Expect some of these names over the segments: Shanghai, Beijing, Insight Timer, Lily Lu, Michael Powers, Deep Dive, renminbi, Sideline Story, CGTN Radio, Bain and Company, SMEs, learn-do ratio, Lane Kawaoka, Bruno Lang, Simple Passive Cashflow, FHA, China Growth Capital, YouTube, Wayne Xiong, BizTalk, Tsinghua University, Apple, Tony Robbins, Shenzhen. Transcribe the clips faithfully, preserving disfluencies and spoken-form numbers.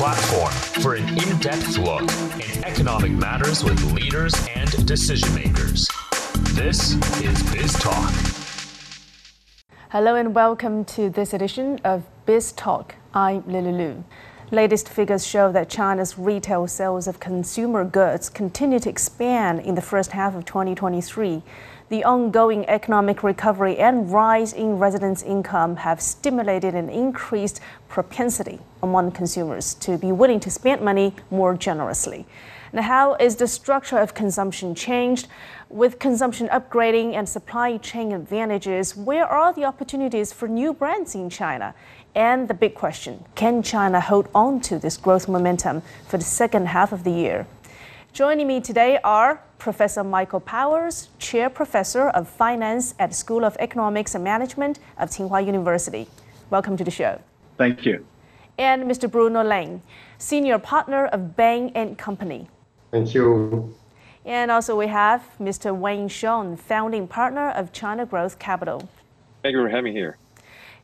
platform for an in-depth look in economic matters with leaders and decision makers. This is BizTalk. Hello and welcome to this edition of BizTalk. I'm Lily Lu. Latest figures show that China's retail sales of consumer goods continue to expand in the first half of twenty twenty-three. The ongoing economic recovery and rise in residents' income have stimulated an increased propensity among consumers to be willing to spend money more generously. Now, how is the structure of consumption changed? With consumption upgrading and supply chain advantages, where are the opportunities for new brands in China? And the big question, can China hold on to this growth momentum for the second half of the year? Joining me today are Professor Michael Powers, Chair Professor of Finance at the School of Economics and Management of Tsinghua University. Welcome to the show. Thank you. And Mister Bruno Lang, Senior Partner of Bain and Company. Thank you. And also we have Mister Wayne Xiong, Founding Partner of China Growth Capital. Thank you for having me here.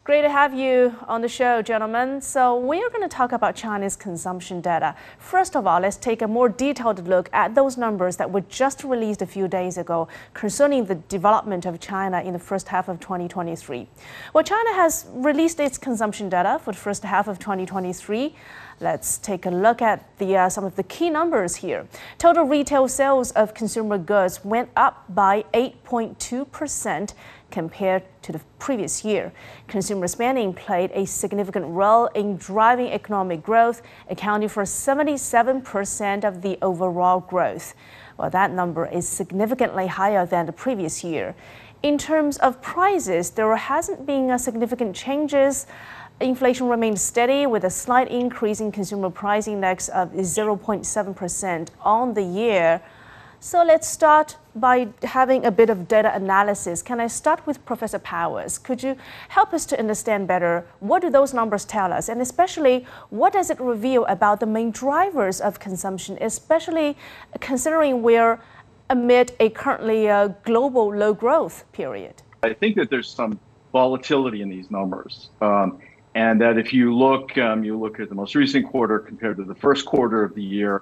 Great to have you on the show, gentlemen. So we're going to talk about China's consumption data. First of all, let's take a more detailed look at those numbers that were just released a few days ago concerning the development of China in the first half of twenty twenty-three. Well, China has released its consumption data for the first half of twenty twenty-three. Let's take a look at the, uh, some of the key numbers here. Total retail sales of consumer goods went up by eight point two percent compared to the previous year. Consumer spending played a significant role in driving economic growth, accounting for seventy-seven percent of the overall growth. Well, that number is significantly higher than the previous year. In terms of prices, there hasn't been a significant changes. Inflation remained steady with a slight increase in consumer price index of zero point seven percent on the year. So let's start by having a bit of data analysis. Can I start with Professor Powers? Could you help us to understand better what do those numbers tell us? And especially, what does it reveal about the main drivers of consumption, especially considering we're amid a currently uh, global low growth period? I think that there's some volatility in these numbers. Um, And that if you look, um, you look at the most recent quarter compared to the first quarter of the year,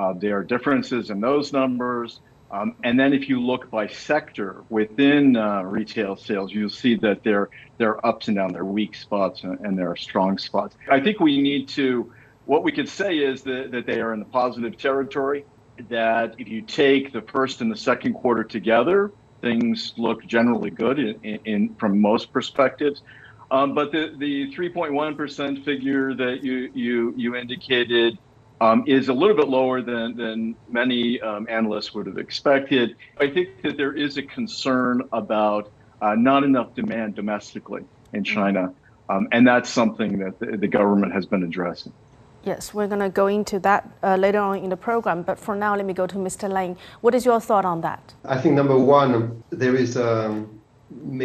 uh, there are differences in those numbers. Um, and then if you look by sector within uh, retail sales, you'll see that there, there are ups and downs, there are weak spots and, and there are strong spots. I think we need to, what we could say is that, that they are in the positive territory, that if you take the first and the second quarter together, things look generally good in, in, in from most perspectives. Um, but the, the three point one percent figure that you you, you indicated um, is a little bit lower than, than many um, analysts would have expected. I think that there is a concern about uh, not enough demand domestically in China, um, and that's something that the, the government has been addressing. Yes, we're going to go into that uh, later on in the program, but for now, let me go to Mister Lang. What is your thought on that? I think, number one, there is... Um...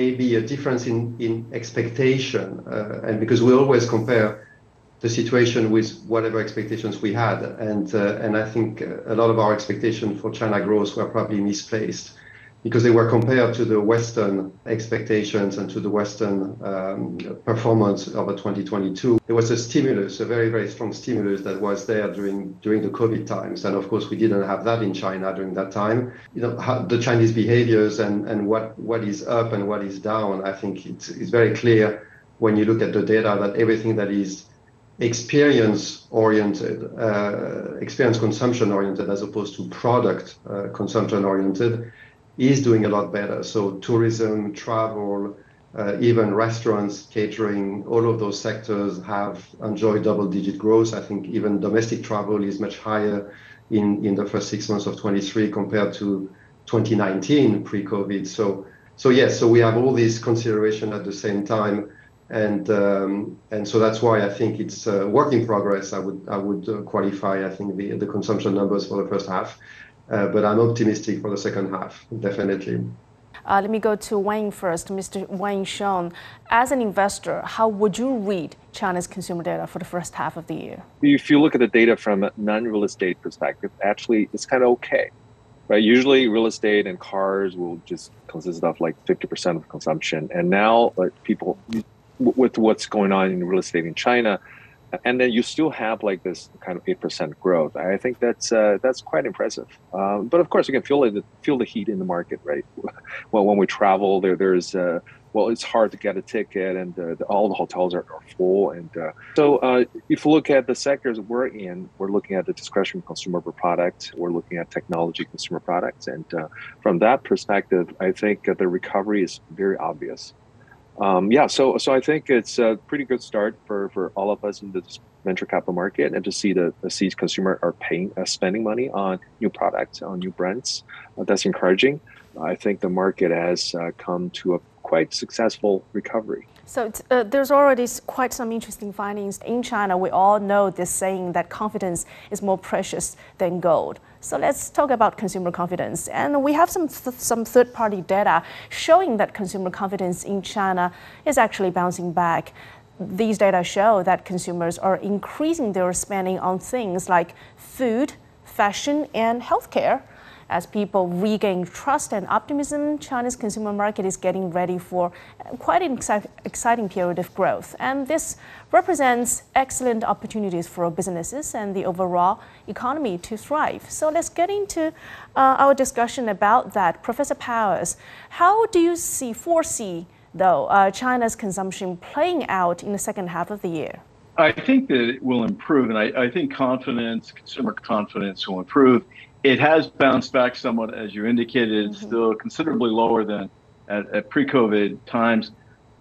maybe a difference in, in expectation, uh, and because we always compare the situation with whatever expectations we had, and uh, and I think a lot of our expectations for China growth were probably misplaced, because they were compared to the Western expectations and to the Western um, performance over twenty twenty-two. There was a stimulus, a very, very strong stimulus that was there during during the COVID times. And of course, we didn't have that in China during that time. You know, how the Chinese behaviors and, and what, what is up and what is down, I think it's, it's very clear when you look at the data that everything that is experience-oriented, uh, experience consumption-oriented as opposed to product uh, consumption-oriented, is doing a lot better. So tourism, travel, uh, even restaurants, catering, all of those sectors have enjoyed double-digit growth. I think even domestic travel is much higher in, in the first six months of twenty-three compared to twenty nineteen pre-COVID. So, so yes, so we have all these considerations at the same time, and um, and so that's why I think it's uh, work in progress. I would I would uh, qualify I think the the consumption numbers for the first half. Uh, but I'm optimistic for the second half, definitely. Uh, let me go to Wayne first, Mister Wayne Xiong. As an investor, how would you read China's consumer data for the first half of the year? If you look at the data from a non-real estate perspective, actually, it's kind of okay, right? Usually, real estate and cars will just consist of like fifty percent of consumption. And now, like, people, with what's going on in real estate in China, and then you still have like this kind of eight percent growth. I think that's uh, that's quite impressive. Um, but of course, you can feel it, feel the heat in the market, right? Well, when we travel, there there's uh, well, it's hard to get a ticket, and uh, the, all the hotels are, are full. And uh, so, uh, if you look at the sectors we're in, we're looking at the discretionary consumer product, we're looking at technology consumer products, and uh, from that perspective, I think uh, the recovery is very obvious. Um, yeah, so so I think it's a pretty good start for, for all of us in the venture capital market, and to see the, the see consumer are paying, uh, spending money on new products, on new brands. Uh, that's encouraging. I think the market has uh, come to a quite successful recovery. So uh, there's already quite some interesting findings in China. We all know this saying that confidence is more precious than gold. So let's talk about consumer confidence. And we have some th some third-party data showing that consumer confidence in China is actually bouncing back. These data show that consumers are increasing their spending on things like food, fashion, and healthcare. As people regain trust and optimism, China's consumer market is getting ready for quite an exci- exciting period of growth. And this represents excellent opportunities for businesses and the overall economy to thrive. So let's get into uh, our discussion about that. Professor Powers, how do you see, foresee, though, uh, China's consumption playing out in the second half of the year? I think that it will improve, and I, I think confidence, consumer confidence will improve. It has bounced back somewhat, as you indicated. It's mm-hmm. still considerably lower than at, at pre-COVID times.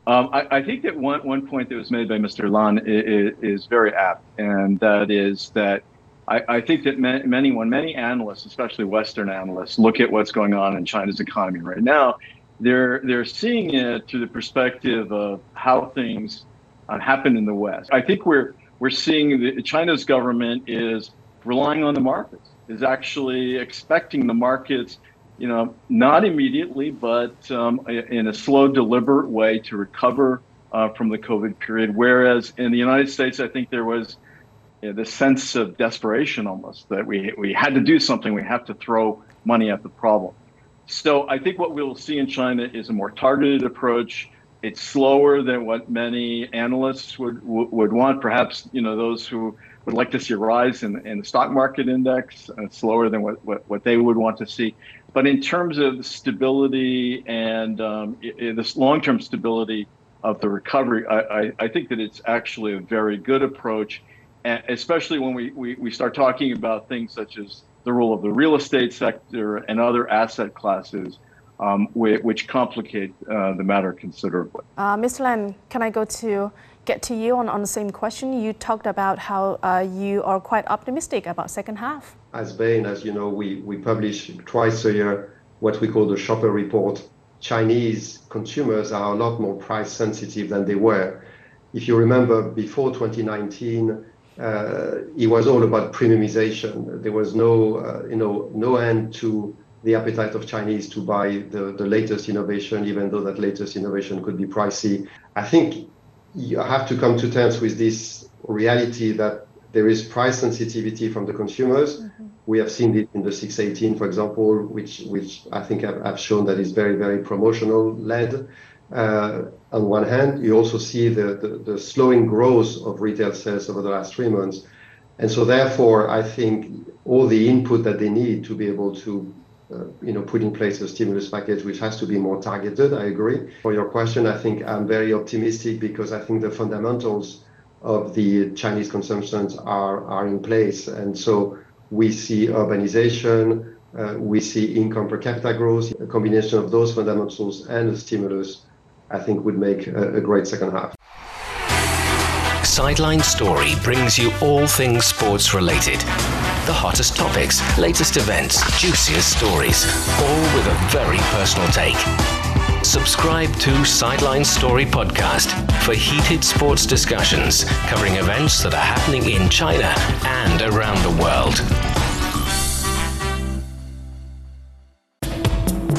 Um, I, I think that one, one point that was made by Mister Lan is, is very apt, and that is that I, I think that many, when many analysts, especially Western analysts, look at what's going on in China's economy right now, they're, they're seeing it through the perspective of how things uh, happen in the West. I think we're, we're seeing that China's government is relying on the markets, is actually expecting the markets, you know, not immediately, but um, in a slow, deliberate way to recover uh, from the COVID period. Whereas in the United States, I think there was you know, this sense of desperation almost, that we, we had to do something, we have to throw money at the problem. So I think what we'll see in China is a more targeted approach. It's slower than what many analysts would, would want, perhaps, you know, those who would like to see a rise in, in the stock market index, uh, slower than what, what, what they would want to see. But in terms of stability and um, it, it, this long-term stability of the recovery, I, I, I think that it's actually a very good approach, and especially when we, we, we start talking about things such as the role of the real estate sector and other asset classes, um, which, which complicate uh, the matter considerably. Uh, Mister Lan, can I go to... get to you on, on the same question? You talked about how uh, you are quite optimistic about second half. As Bain, as you know, we, we publish twice a year what we call the shopper report. Chinese consumers are a lot more price sensitive than they were. If you remember, before twenty nineteen, uh, it was all about premiumization. There was no, uh, you know, no end to the appetite of Chinese to buy the, the latest innovation, even though that latest innovation could be pricey. I think you have to come to terms with this reality that there is price sensitivity from the consumers. Mm-hmm. We have seen it in the six eighteen, for example, which which I think I've, I've shown that is very, very promotional-led. Uh, on one hand, you also see the, the, the slowing growth of retail sales over the last three months. And so therefore, I think all the input that they need to be able to Uh, you know, put in place a stimulus package, which has to be more targeted. I agree. For your question, I think I'm very optimistic because I think the fundamentals of the Chinese consumptions are, are in place. And so we see urbanization, uh, we see income per capita growth. A combination of those fundamentals and the stimulus, I think, would make a, a great second half. Sideline Story brings you all things sports related. The hottest topics, latest events, juiciest stories, all with a very personal take. Subscribe to Sideline Story Podcast for heated sports discussions covering events that are happening in China and around the world.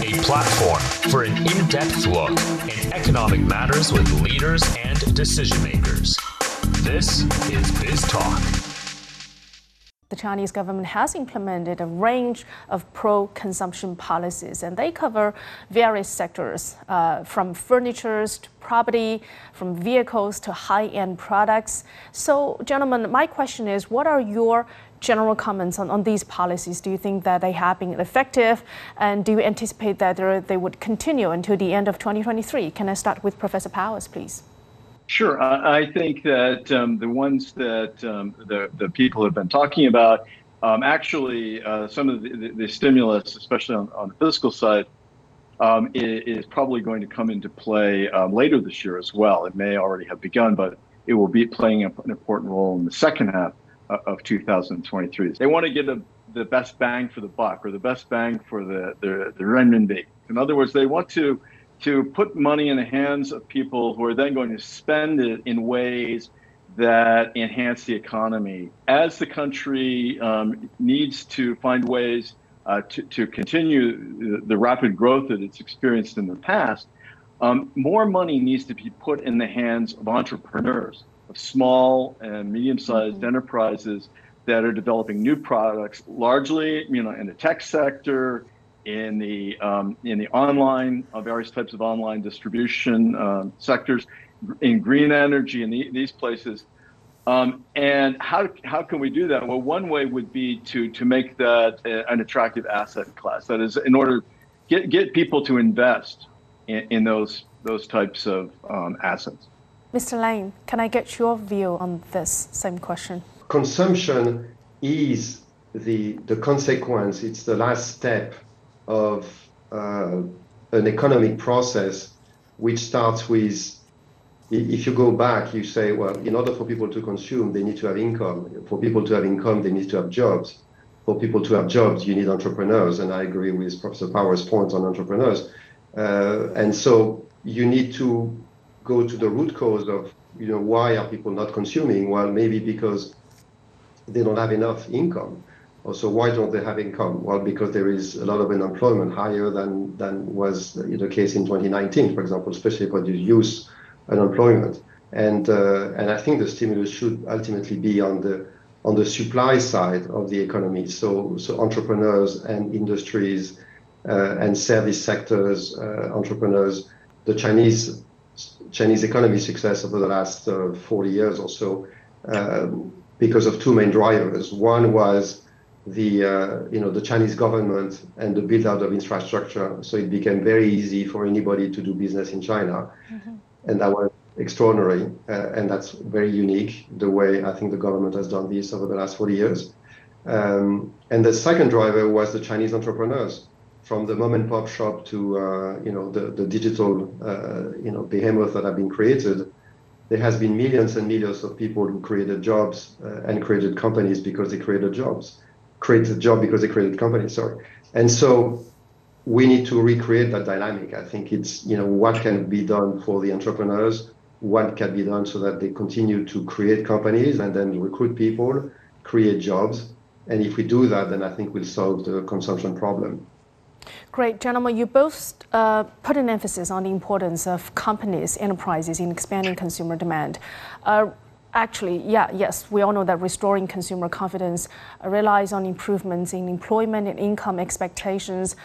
A platform for an in-depth look in economic matters with leaders and decision makers. This is BizTalk. The Chinese government has implemented a range of pro-consumption policies, and they cover various sectors, uh, from furniture to property, from vehicles to high-end products. So, gentlemen, my question is, what are your general comments on, on these policies? Do you think that they have been effective, and do you anticipate that they would continue until the end of twenty twenty-three? Can I start with Professor Powers, please? Sure. I think that um, the ones that um, the, the people have been talking about, um, actually uh, some of the, the, the stimulus, especially on, on the fiscal side, um, is, is probably going to come into play um, later this year as well. It may already have begun, but it will be playing an important role in the second half of two thousand twenty-three. They want to get a, the best bang for the buck, or the best bang for the, the, the renminbi. In other words, they want to to put money in the hands of people who are then going to spend it in ways that enhance the economy. As the country um, needs to find ways uh, to, to continue the, the rapid growth that it's experienced in the past, um, more money needs to be put in the hands of entrepreneurs, of small and medium-sized mm-hmm. enterprises that are developing new products, largely, you know, in the tech sector, in the um, in the online, uh, various types of online distribution um, sectors, in green energy, in the, these places. Um, and how how can we do that? Well, one way would be to to make that uh, an attractive asset class. That is, in order to get get people to invest in, in those those types of um, assets. Mister Lang, can I get your view on this same question? Consumption is the the consequence. It's the last step of uh, an economic process, which starts with, if you go back, you say, well, in order for people to consume, they need to have income. For people to have income, they need to have jobs. For people to have jobs, you need entrepreneurs. And I agree with Professor Powers' point on entrepreneurs. Uh, and so you need to go to the root cause of, you know, why are people not consuming? Well, maybe because they don't have enough income. Also, why don't they have income? Well, because there is a lot of unemployment, higher than, than was the case in twenty nineteen, for example, especially for the youth unemployment. And uh, and I think the stimulus should ultimately be on the on the supply side of the economy. So so entrepreneurs and industries uh, and service sectors, uh, entrepreneurs, the Chinese Chinese economy success over the last uh, forty years or so, uh, because of two main drivers. One was the uh, you know the Chinese government and the build out of infrastructure, so it became very easy for anybody to do business in China, mm-hmm. and that was extraordinary, uh, and that's very unique the way I think the government has done this over the last forty years. Um, and the second driver was the Chinese entrepreneurs, from the mom and pop shop to uh, you know the the digital uh, you know behemoth that have been created. There has been millions and millions of people who created jobs uh, and created companies because they created jobs. Created job because they created companies, sorry. And so we need to recreate that dynamic. I think it's, you know, what can be done for the entrepreneurs, what can be done so that they continue to create companies and then recruit people, create jobs. And if we do that, then I think we'll solve the consumption problem. Great, gentlemen, you both uh, put an emphasis on the importance of companies, enterprises in expanding consumer demand. Uh, Actually, yeah, yes, we all know that restoring consumer confidence relies on improvements in employment and income expectations.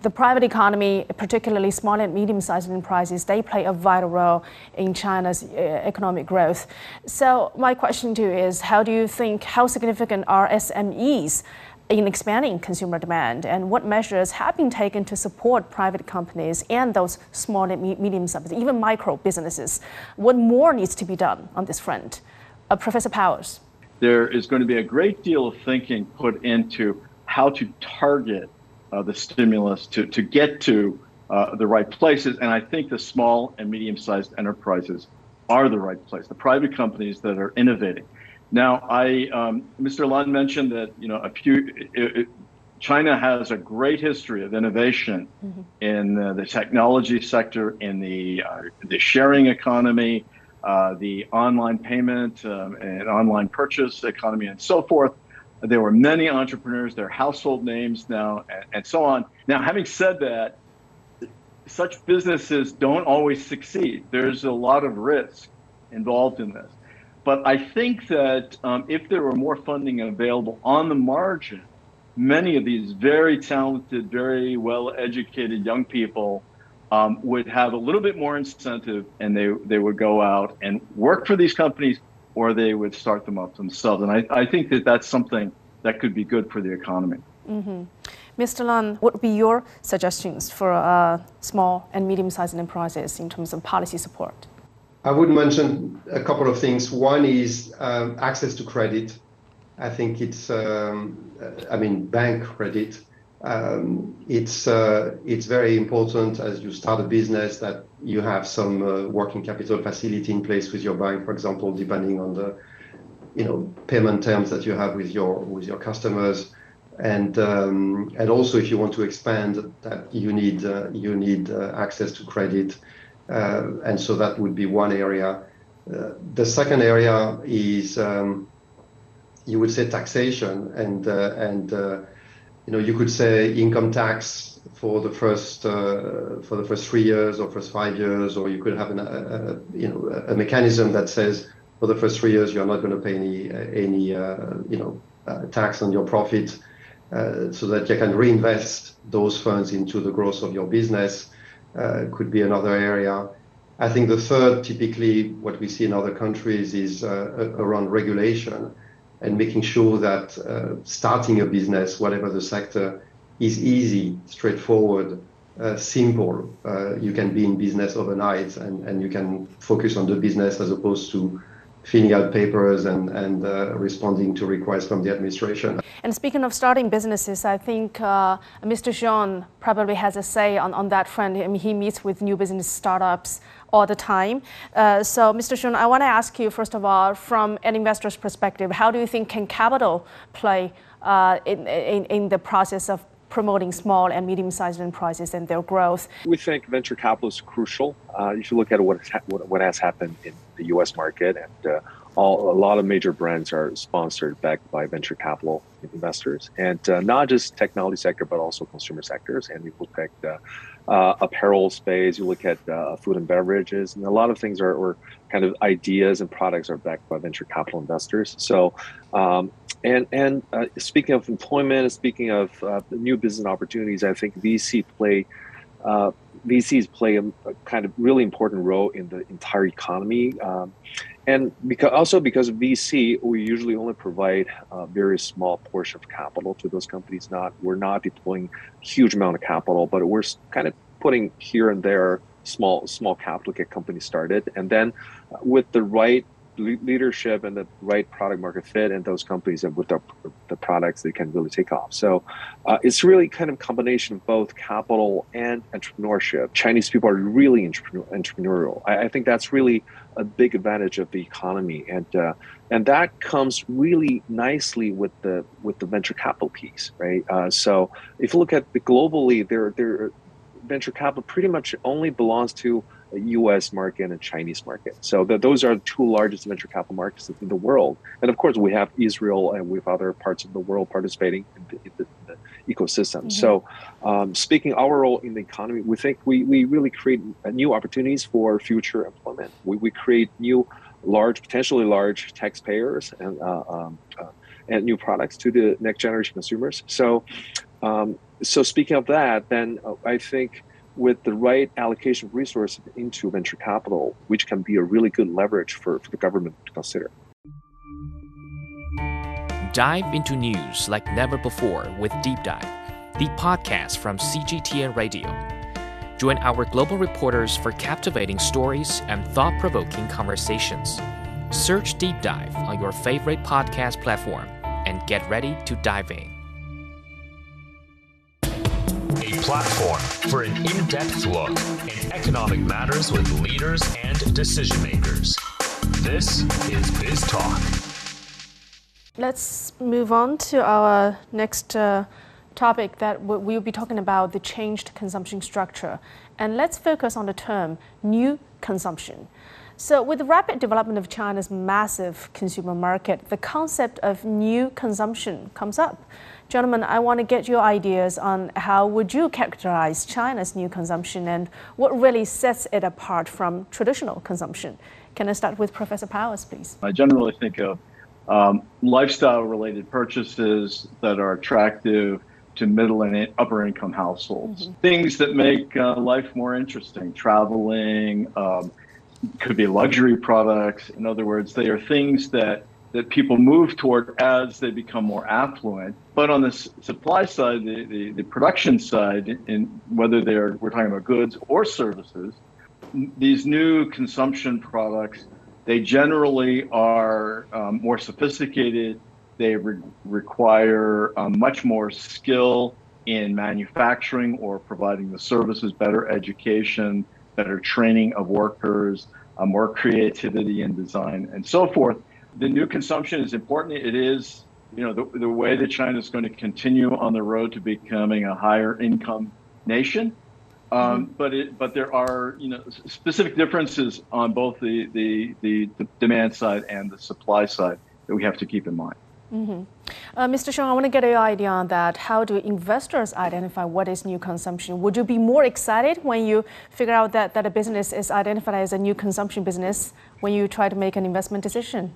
The private economy, particularly small and medium-sized enterprises, they play a vital role in China's economic growth. So my question to you is, how do you think, how significant are S M Es in expanding consumer demand, and what measures have been taken to support private companies and those small and medium-sized, even micro businesses? What more needs to be done on this front? Uh, Professor Powers. There is going to be a great deal of thinking put into how to target uh, the stimulus to, to get to uh, the right places, and I think the small and medium-sized enterprises are the right place, the private companies that are innovating. Now, I, um, Mister Lan mentioned that you know a few. It, it, China has a great history of innovation mm-hmm. in uh, the technology sector, in the uh, the sharing economy, uh, the online payment um, and online purchase economy, and so forth. There were many entrepreneurs. They're household names now, and, and so on. Now, having said that, such businesses don't always succeed. There's a lot of risk involved in this. But I think that um, if there were more funding available on the margin, many of these very talented, very well-educated young people um, would have a little bit more incentive, and they, they would go out and work for these companies, or they would start them up themselves. And I, I think that that's something that could be good for the economy. Mm-hmm. Mister Lang, what would be your suggestions for uh, small and medium-sized enterprises in terms of policy support? I would mention a couple of things. One is um, access to credit. I think it's, um, I mean, bank credit. Um, it's uh, it's very important as you start a business that you have some uh, working capital facility in place with your bank, for example, depending on the, you know, payment terms that you have with your with your customers. And um, and also, if you want to expand, that you need uh, you need uh, access to credit. Uh, and so that would be one area. Uh, the second area is, um, you would say, taxation, and uh, and uh, you know, you could say income tax for the first uh, for the first three years or first five years, or you could have an, a, a you know a mechanism that says for the first three years you are not going to pay any any uh, you know uh, tax on your profit, uh, so that you can reinvest those funds into the growth of your business. Uh, could be another area. I think the third, typically what we see in other countries, is uh, around regulation and making sure that uh, starting a business, whatever the sector, is easy, straightforward, uh, simple. Uh, you can be in business overnight, and, and you can focus on the business as opposed to filling out papers and, and uh, responding to requests from the administration. And speaking of starting businesses, I think uh, Mister Xiong probably has a say on, on that front. I mean, he meets with new business startups all the time. Uh, so, Mister Xiong, I want to ask you, first of all, from an investor's perspective, how do you think can capital play uh, in, in, in the process of promoting small and medium-sized enterprises and their growth? We think venture capital is crucial. Uh, you should look at what has, ha what has happened in the U S market, and uh, all, a lot of major brands are sponsored, backed by venture capital investors, and uh, not just technology sector, but also consumer sectors. And you look at uh, uh, apparel space, you look at uh, food and beverages, and a lot of things are, or kind of ideas and products are backed by venture capital investors. So. Um, And, and uh, speaking of employment, speaking of uh, new business opportunities, I think V C play, uh, V Cs play a, a kind of really important role in the entire economy. Um, and because, also because of V C, we usually only provide a very small portion of capital to those companies. Not We're not deploying huge amount of capital, but we're kind of putting here and there small, small capital to get companies started. And then uh, with the right leadership and the right product market fit, and those companies and with the, the products, they can really take off. So uh, it's really kind of a combination of both capital and entrepreneurship. Chinese people are really entrepreneur, entrepreneurial. I, I think that's really a big advantage of the economy, and uh, and that comes really nicely with the with the venture capital piece, right? Uh, so if you look at the globally, there there venture capital pretty much only belongs to U S market and Chinese market. So the, those are the two largest venture capital markets in the world. And of course, we have Israel and we have other parts of the world participating in the, in the, the ecosystem. Mm-hmm. So um, speaking our role in the economy, we think we, we really create new opportunities for future employment. We, we create new large, potentially large taxpayers and, uh, um, uh, and new products to the next generation consumers. So, um, so speaking of that, then uh, I think with the right allocation of resources into venture capital, which can be a really good leverage for, for the government to consider. Dive into news like never before with Deep Dive, the podcast from C G T N Radio. Join our global reporters for captivating stories and thought-provoking conversations. Search Deep Dive on your favorite podcast platform and get ready to dive in. Platform for an in-depth look in economic matters with leaders and decision makers. This is BizTalk. Let's move on to our next uh, topic that we'll be talking about, the changed consumption structure. And let's focus on the term new consumption. So with the rapid development of China's massive consumer market, the concept of new consumption comes up. Gentlemen, I want to get your ideas on how would you characterize China's new consumption and what really sets it apart from traditional consumption Can I start with Professor Powers, please? I generally think of um, lifestyle-related purchases that are attractive to middle and upper income households. Mm-hmm. Things that make uh, life more interesting, traveling, um, could be luxury products. In other words, they are things that, that people move toward as they become more affluent. But on the s- supply side, the, the, the production side, in whether they're we're talking about goods or services, n- these new consumption products, they generally are um, more sophisticated. They re- require um, much more skill in manufacturing or providing the services, better education, better training of workers, uh, more creativity in design, and so forth. The new consumption is important. It is, you know, the, the way that China is going to continue on the road to becoming a higher income nation. Um, mm-hmm. But it, but there are, you know, specific differences on both the, the, the, the demand side and the supply side that we have to keep in mind. Mm-hmm. Uh, Mister Xiong, I want to get your idea on that. How do investors identify what is new consumption? Would you be more excited when you figure out that, that a business is identified as a new consumption business when you try to make an investment decision?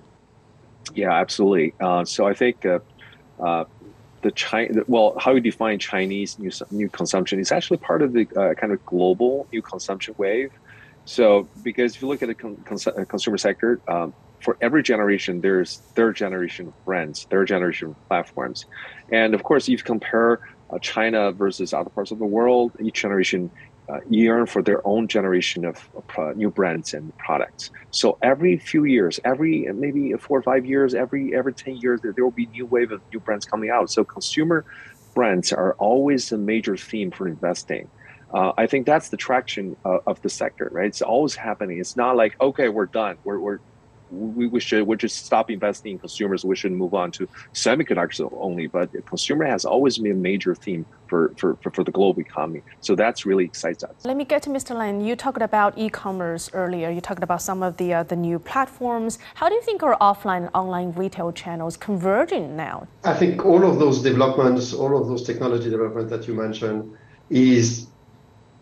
Yeah, absolutely. Uh, so I think uh, uh, the China, well, how we define Chinese new new consumption is actually part of the uh, kind of global new consumption wave. So because if you look at the con- cons- consumer sector, um, for every generation, there's third generation brands, third generation platforms. And of course, if you compare uh, China versus other parts of the world, each generation uh, yearn for their own generation of uh, new brands and products. So every few years, every maybe four or five years, every every ten years, there will be a new wave of new brands coming out. So consumer brands are always a major theme for investing. Uh, I think that's the traction uh, of the sector, right? It's always happening. It's not like, okay, we're done. We're, we're We, we should we just stop investing in consumers. We shouldn't move on to semiconductors only. But the consumer has always been a major theme for, for, for, for the global economy. So that's really excites us. Let me get to Mister Lang. You talked about e-commerce earlier. You talked about some of the uh, the new platforms. How do you think our offline and online retail channels converging now? I think all of those developments, all of those technology developments that you mentioned is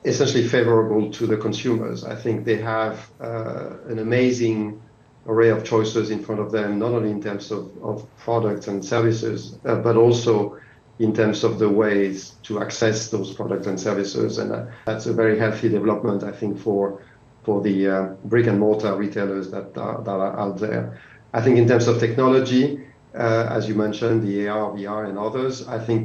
essentially favorable to the consumers. I think they have uh, an amazing array of choices in front of them, not only in terms of, of products and services, uh, but also in terms of the ways to access those products and services. And uh, that's a very healthy development, I think, for for the uh, brick and mortar retailers that are, that are out there. I think in terms of technology, uh, as you mentioned, the A R, V R, and others, I think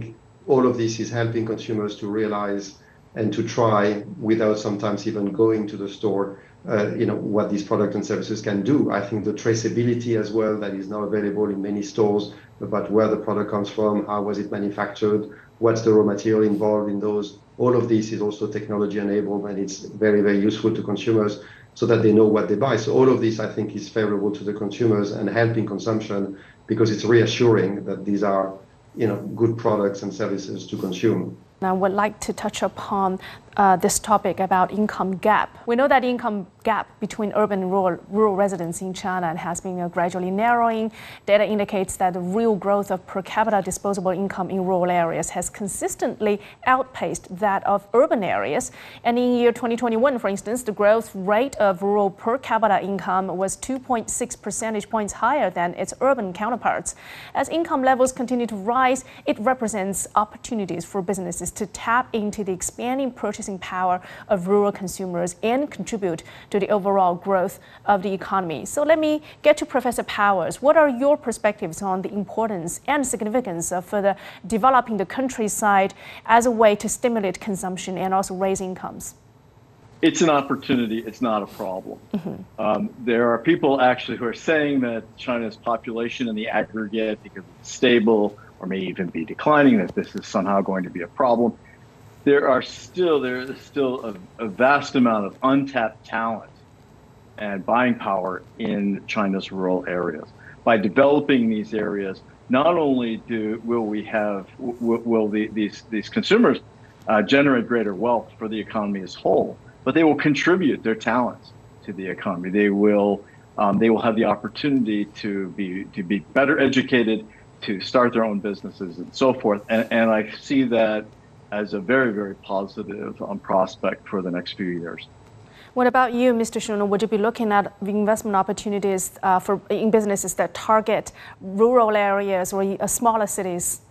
all of this is helping consumers to realize and to try, without sometimes even going to the store, Uh, you know, what these products and services can do. I think the traceability as well that is now available in many stores about where the product comes from, how was it manufactured, what's the raw material involved in those. All of this is also technology enabled, and it's very, very useful to consumers so that they know what they buy. So all of this, I think, is favorable to the consumers and helping consumption because it's reassuring that these are, you know, good products and services to consume. I would like to touch upon uh, this topic about income gap. We know that income gap between urban and rural, rural residents in China has been uh, gradually narrowing. Data indicates that the real growth of per capita disposable income in rural areas has consistently outpaced that of urban areas. And in year twenty twenty-one, for instance, the growth rate of rural per capita income was two point six percentage points higher than its urban counterparts. As income levels continue to rise, it represents opportunities for businesses to tap into the expanding purchasing power of rural consumers and contribute to the overall growth of the economy. So let me get to Professor Powers. What are your perspectives on the importance and significance of further developing the countryside as a way to stimulate consumption and also raise incomes? It's an opportunity. It's not a problem. Mm-hmm. Um, there are people actually who are saying that China's population in the aggregate, because it's stable, or may even be declining, that this is somehow going to be a problem. There are still, there is still a, a vast amount of untapped talent and buying power in China's rural areas. By developing these areas, not only do will we have, will, will the, these these consumers uh, generate greater wealth for the economy as whole, but they will contribute their talents to the economy. They will, um, they will have the opportunity to be to be better educated, to start their own businesses and so forth. And, and I see that as a very, very positive um, prospect for the next few years. What about you, Mister Xiong? Would you be looking at investment opportunities uh, for in businesses that target rural areas or uh, smaller cities?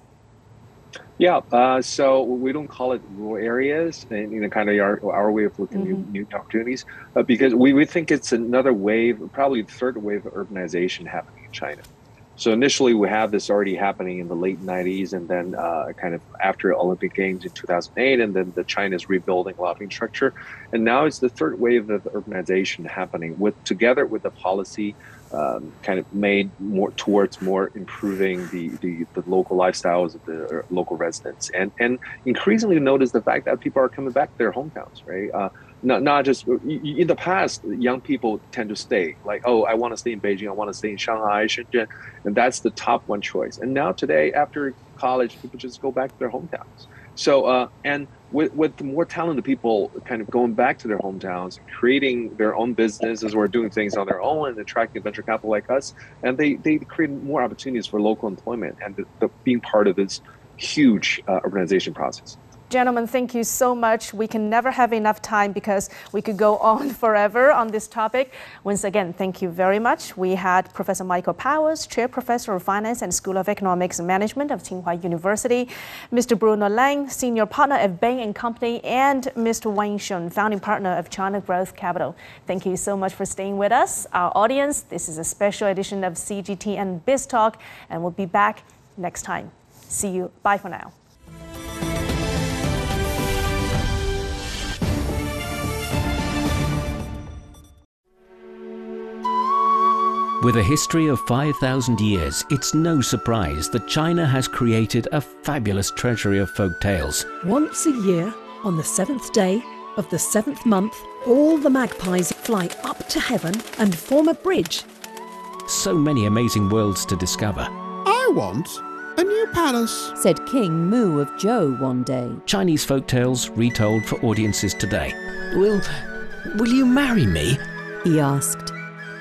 Yeah, uh, so we don't call it rural areas, and you know, kind of our, our way of looking at mm-hmm. new, new opportunities, uh, because we, we think it's another wave, probably the third wave of urbanization happening in China. So initially, we have this already happening in the late nineties, and then uh, kind of after Olympic Games in two thousand eight, and then the China's rebuilding a lot of infrastructure. And now it's the third wave of urbanization happening, with together with the policy um, kind of made more towards more improving the, the, the local lifestyles of the local residents. And, and increasingly notice the fact that people are coming back to their hometowns, right? Uh, Not, not just in the past, young people tend to stay like, oh, I want to stay in Beijing, I want to stay in Shanghai, Shenzhen, and that's the top one choice. And now today, after college, people just go back to their hometowns. So, uh, and with, with more talented people kind of going back to their hometowns, creating their own businesses or doing things on their own and attracting venture capital like us, and they, they create more opportunities for local employment and the, the, being part of this huge uh, urbanization process. Gentlemen, thank you so much. We can never have enough time because we could go on forever on this topic. Once again, thank you very much. We had Professor Michael Powers, Chair Professor of Finance and School of Economics and Management of Tsinghua University, Mister Bruno Lang, Senior Partner at Bain and Company, and Mister Wayne Xiong, Founding Partner of China Growth Capital. Thank you so much for staying with us. Our audience, this is a special edition of C G T N BizTalk, and we'll be back next time. See you. Bye for now. With a history of five thousand years, it's no surprise that China has created a fabulous treasury of folk tales. Once a year, on the seventh day of the seventh month, all the magpies fly up to heaven and form a bridge. So many amazing worlds to discover. I want a new palace, said King Mu of Zhou one day. Chinese folk tales retold for audiences today. Will, will you marry me? He asked.